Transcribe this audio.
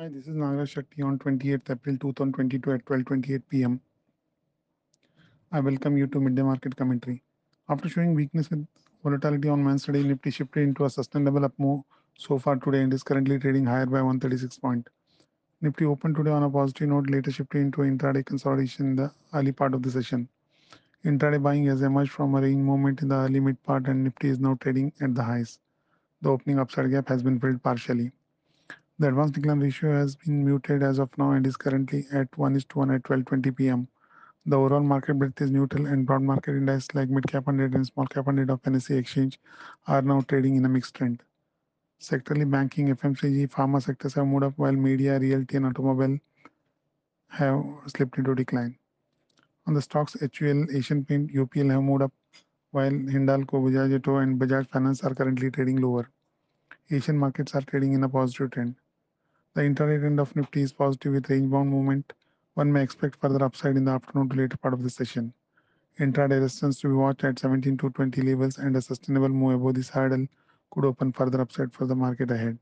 Hi, this is Nagraj Shakti on 28th April 2022 at 12:28 p.m. I welcome you to Midday Market Commentary. After showing weakness with volatility on Wednesday, Nifty shifted into a sustainable up move so far today and is currently trading higher by 136 points. Nifty opened today on a positive note, later shifted into intraday consolidation in the early part of the session. Intraday buying has emerged from a range movement in the early mid part and Nifty is now trading at the highs. The opening upside gap has been filled partially. The advance decline ratio has been muted as of now and is currently at 1:1 at 12:20 p.m. The overall market breadth is neutral and broad market indices like mid cap 100 and small cap 100 of NSE exchange are now trading in a mixed trend. Sectorally, banking, FMCG, pharma sectors have moved up while media, realty and automobile have slipped into decline. On the stocks, HUL, Asian Paint, UPL have moved up while Hindalco, Bajaj Auto and Bajaj Finance are currently trading lower. Asian markets are trading in a positive trend. The intraday trend of Nifty is positive with range-bound movement. One may expect further upside in the afternoon to later part of the session. Intraday resistance to be watched at 17,220 levels and a sustainable move above this hurdle could open further upside for the market ahead.